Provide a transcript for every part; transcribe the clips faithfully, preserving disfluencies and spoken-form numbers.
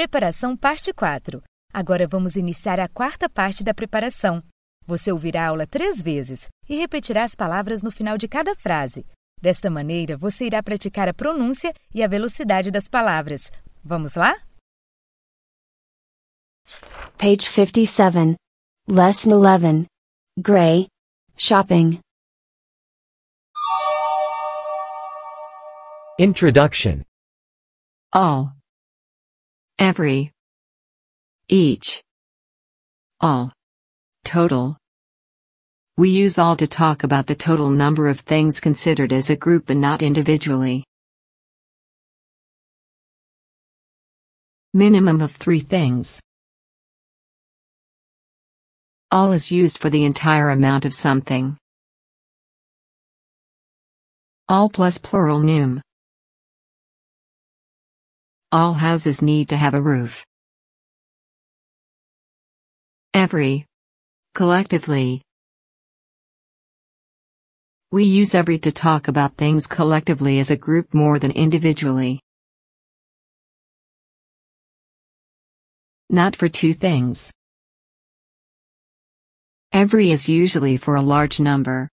Preparação parte quatro. Agora vamos iniciar a quarta parte da preparação. Você ouvirá a aula três vezes e repetirá as palavras no final de cada frase. Desta maneira, você irá praticar a pronúncia e a velocidade das palavras. Vamos lá? Page fifty-seven. Lesson eleven. Gray. Shopping. Introduction. All. Every. Each. All. Total. We use all to talk about the total number of things considered as a group and not individually. Minimum of three things. All is used for the entire amount of something. All plus plural noun. All houses need to have a roof. Every. Collectively. We use every to talk about things collectively as a group more than individually. Not for two things. Every is usually for a large number.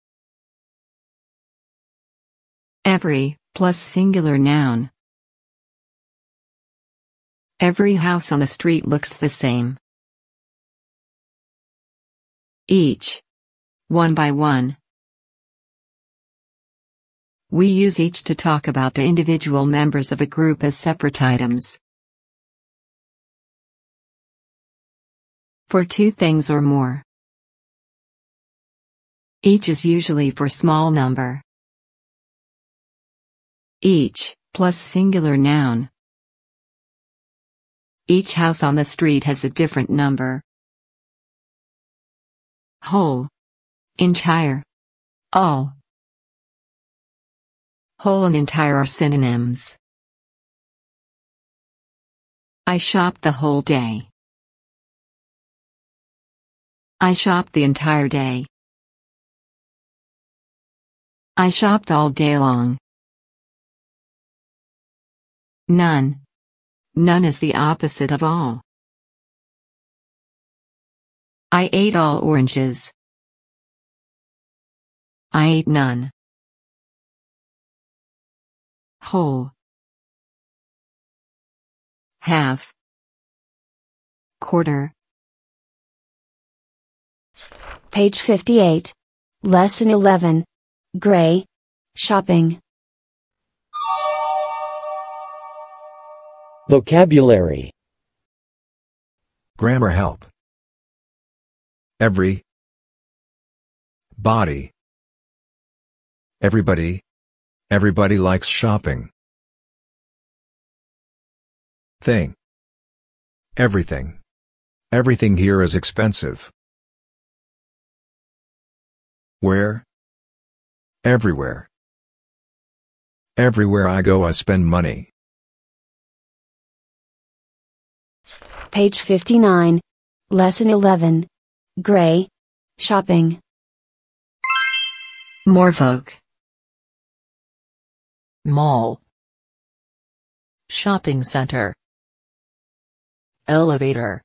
Every, plus singular noun. Every house on the street looks the same. Each. One by one. We use each to talk about the individual members of a group as separate items. For two things or more. Each is usually for small number. Each, plus singular noun. Each house on the street has a different number. Whole. Entire. All. Whole and entire are synonyms. I shopped the whole day. I shopped the entire day. I shopped all day long. None. None is the opposite of all. I ate all oranges. I ate none. Whole. Half. Quarter. Page fifty-eight. Lesson eleven. Gray. Shopping. Vocabulary. Grammar help. Every. Body. Everybody. Everybody likes shopping. Thing. Everything. Everything here is expensive. Where? Everywhere. Everywhere I go I spend money. Page fifty-nine. Lesson eleven. Gray. Shopping. More voc. Mall. Shopping center. Elevator.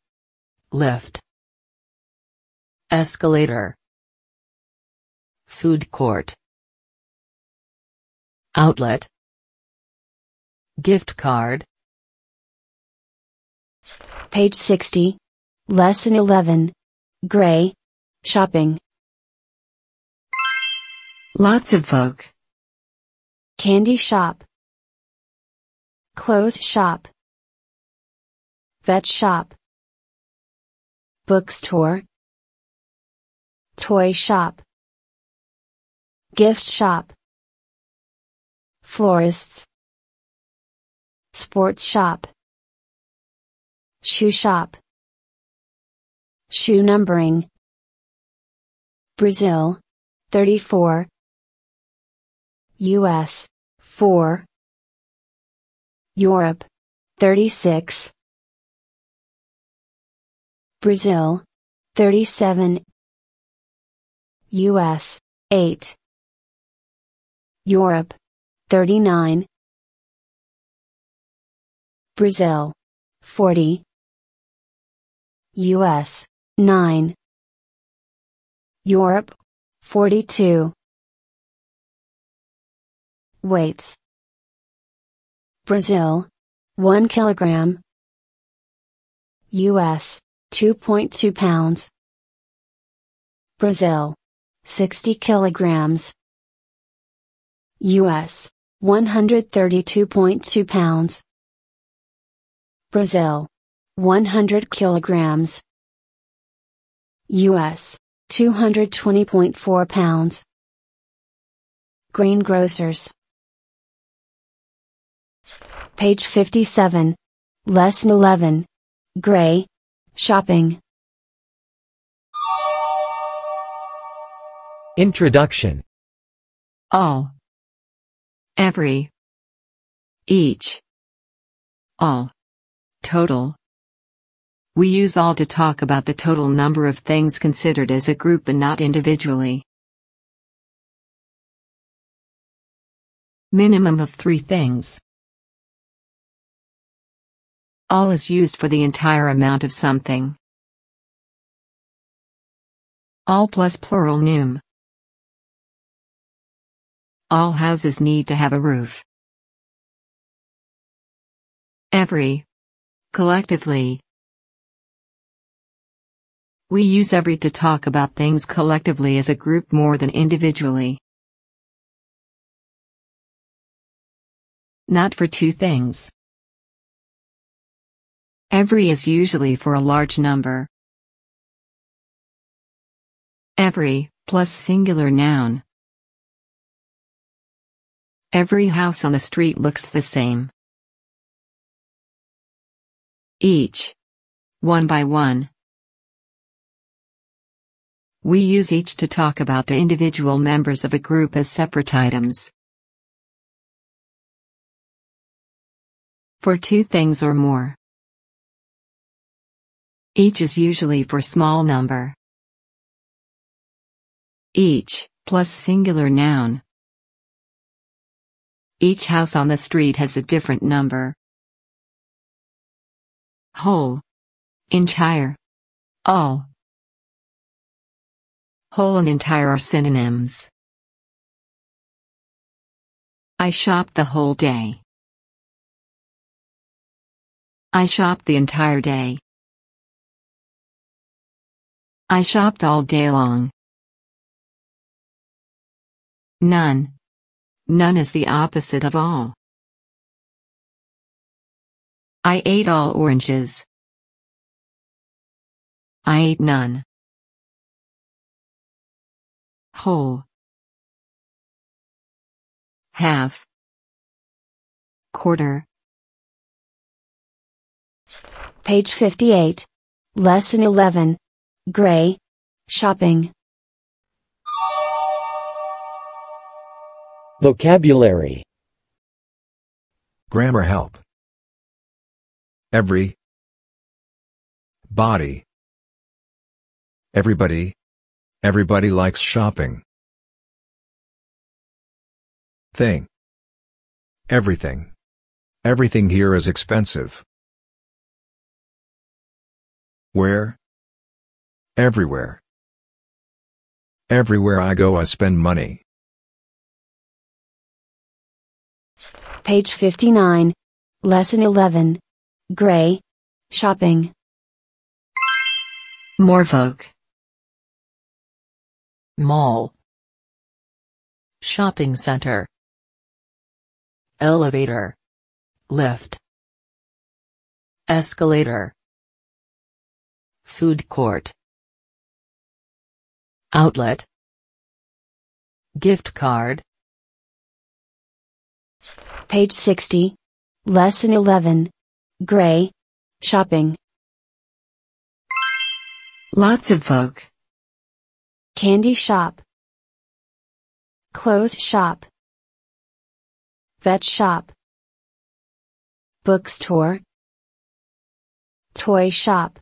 Lift. Escalator. Food court. Outlet. Gift card. Page sixty. Lesson eleven. Gray. Shopping. Lots of voc. Candy shop. Clothes shop. Vet shop. Bookstore. Toy shop. Gift shop. Florists. Sports shop. Shoe shop. Shoe numbering. Brazil. thirty-four. U S. four. Europe. thirty-six. Brazil. thirty-seven. U S. eight. Europe. thirty-nine. Brazil. forty U S nine Europe forty-two Weights Brazil one kilogram U S two point two pounds Brazil sixty kilograms U S one hundred thirty-two point two pounds Brazil one hundred kilograms U S two hundred twenty point four pounds Greengrocers Page fifty-seven Lesson eleven Gray Shopping Introduction All Every Each All Total We use all to talk about the total number of things considered as a group and not individually. Minimum of three things. All is used for the entire amount of something. All plus plural noun. All houses need to have a roof. Every. Collectively. We use every to talk about things collectively as a group more than individually. Not for two things. Every is usually for a large number. Every, plus singular noun. Every house on the street looks the same. Each. One by one. We use each to talk about the individual members of a group as separate items. For two things or more. Each is usually for small number. Each, plus singular noun. Each house on the street has a different number. Whole. Entire. All. Whole and entire are synonyms. I shopped the whole day. I shopped the entire day. I shopped all day long. None. None is the opposite of all. I ate all oranges. I ate none. Whole. Half. Quarter. Page fifty-eight. Lesson eleven. Gray. Shopping. Vocabulary. Grammar help. Every. Body. Everybody. Everybody likes shopping. Thing. Everything. Everything here is expensive. Where? Everywhere. Everywhere I go I spend money. Page fifty-nine. Lesson eleven. Gray. Shopping. More folk. Mall Shopping Center Elevator Lift Escalator Food Court Outlet Gift Card Page sixty. Lesson eleven. Gray. Shopping. Lots of folk. Candy shop. Clothes shop. Vet shop. Bookstore. Toy shop.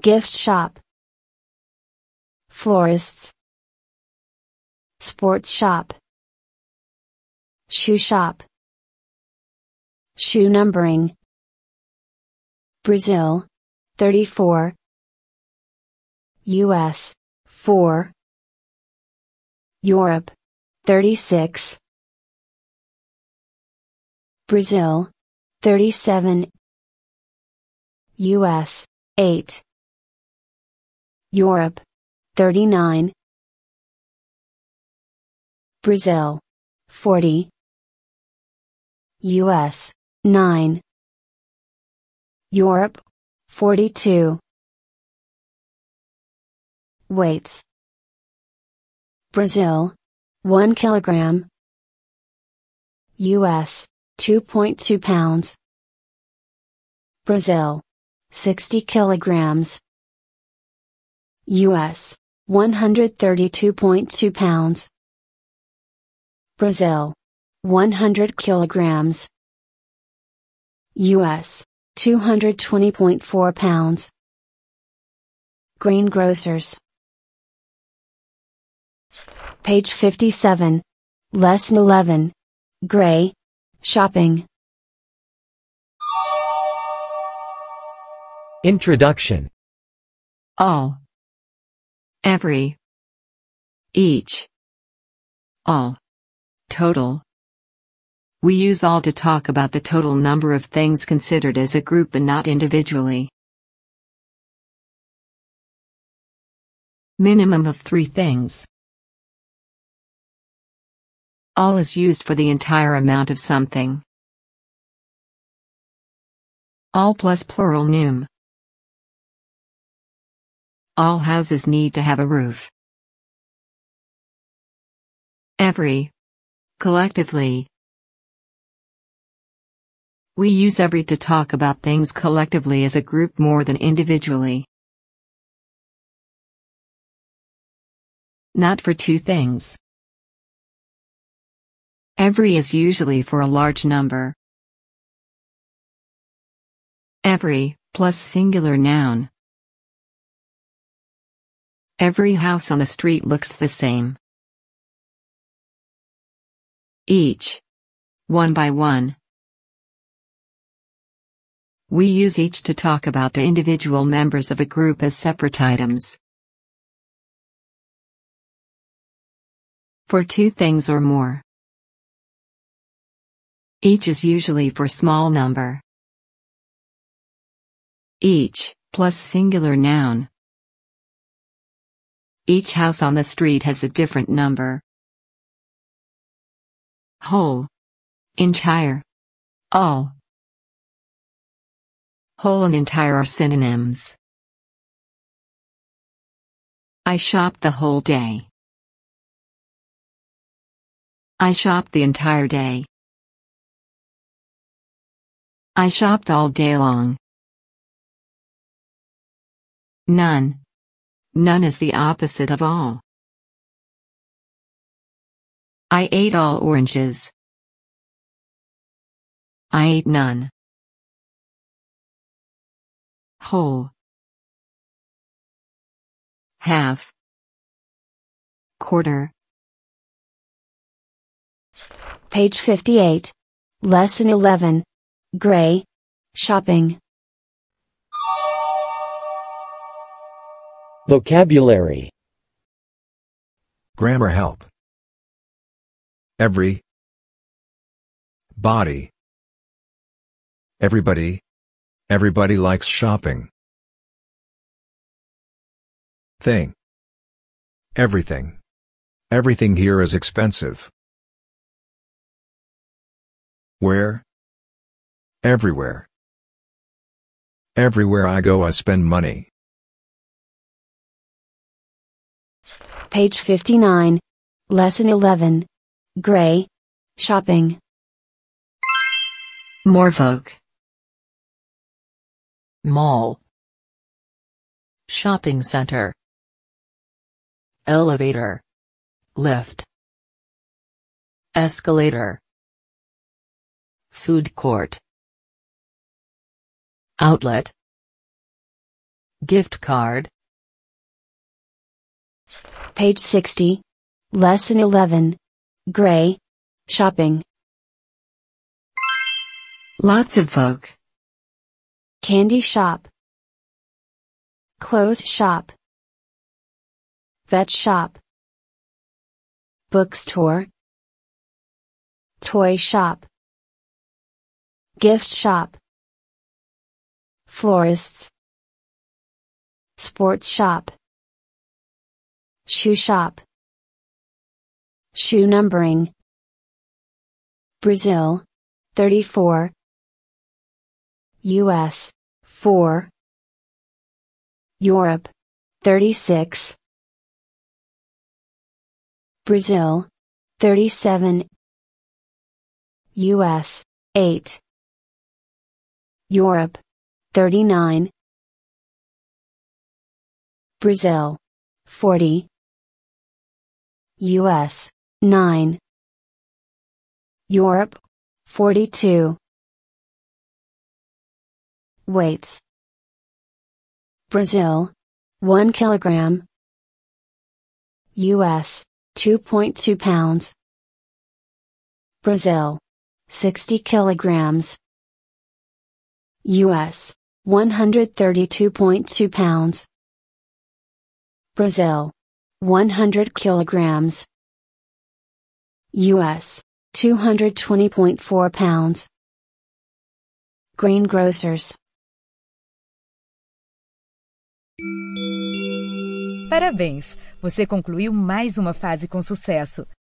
Gift shop. Florists. Sports shop. Shoe shop. Shoe numbering. Brazil thirty-four, U S four, Europe thirty-six, Brazil thirty-seven, U S eight, Europe thirty-nine, Brazil forty, U S nine, Europe forty-two. Weights: Brazil one kilogram, U S two point two pounds, Brazil sixty kilograms, U S one hundred thirty-two point two pounds, Brazil one hundred kilograms, U S two hundred twenty point four pounds. Greengrocers. Page fifty-seven. Lesson eleven. Gray. Shopping. Introduction. All. Every. Each. All. Total. We use all to talk about the total number of things considered as a group and not individually. Minimum of three things. All is used for the entire amount of something. All plus plural noun. All houses need to have a roof. Every. Collectively. We use every to talk about things collectively as a group more than individually. Not for two things. Every is usually for a large number. Every, plus singular noun. Every house on the street looks the same. Each. One by one. We use each to talk about the individual members of a group as separate items. For two things or more. Each is usually for small number. Each, plus singular noun. Each house on the street has a different number. Whole. Entire. All. Whole and entire are synonyms. I shopped the whole day. I shopped the entire day. I shopped all day long. None. None is the opposite of all. I ate all oranges. I ate none. Whole. Half. Quarter. Page fifty-eight. Lesson eleven. Gray. Shopping. Vocabulary. Grammar help. Every. Body. Everybody. Everybody likes shopping. Thing. Everything. Everything here is expensive. Where? Everywhere. Everywhere I go I spend money. Page fifty-nine. Lesson eleven. Gray. Shopping. More folk. Mall. Shopping center. Elevator. Lift. Escalator. Food court. Outlet. Gift card. Page sixty. Lesson eleven. Gray. Shopping. Lots of folk. Candy shop, clothes shop, vet shop, bookstore, toy shop, gift shop, florists, sports shop, shoe shop, shoe numbering, Brazil, thirty-four, U S, four, Europe, thirty-six, Brazil, thirty-seven, U S, eight, Europe, thirty-nine, Brazil, forty, U S, nine, Europe, forty-two. Weights. Brazil, one kilogram. U S, two point two pounds. Brazil, sixty kilograms. U S, one hundred thirty-two point two pounds. Brazil, one hundred kilograms. U S, two hundred twenty point four pounds. Greengrocers. Parabéns! Você concluiu mais uma fase com sucesso.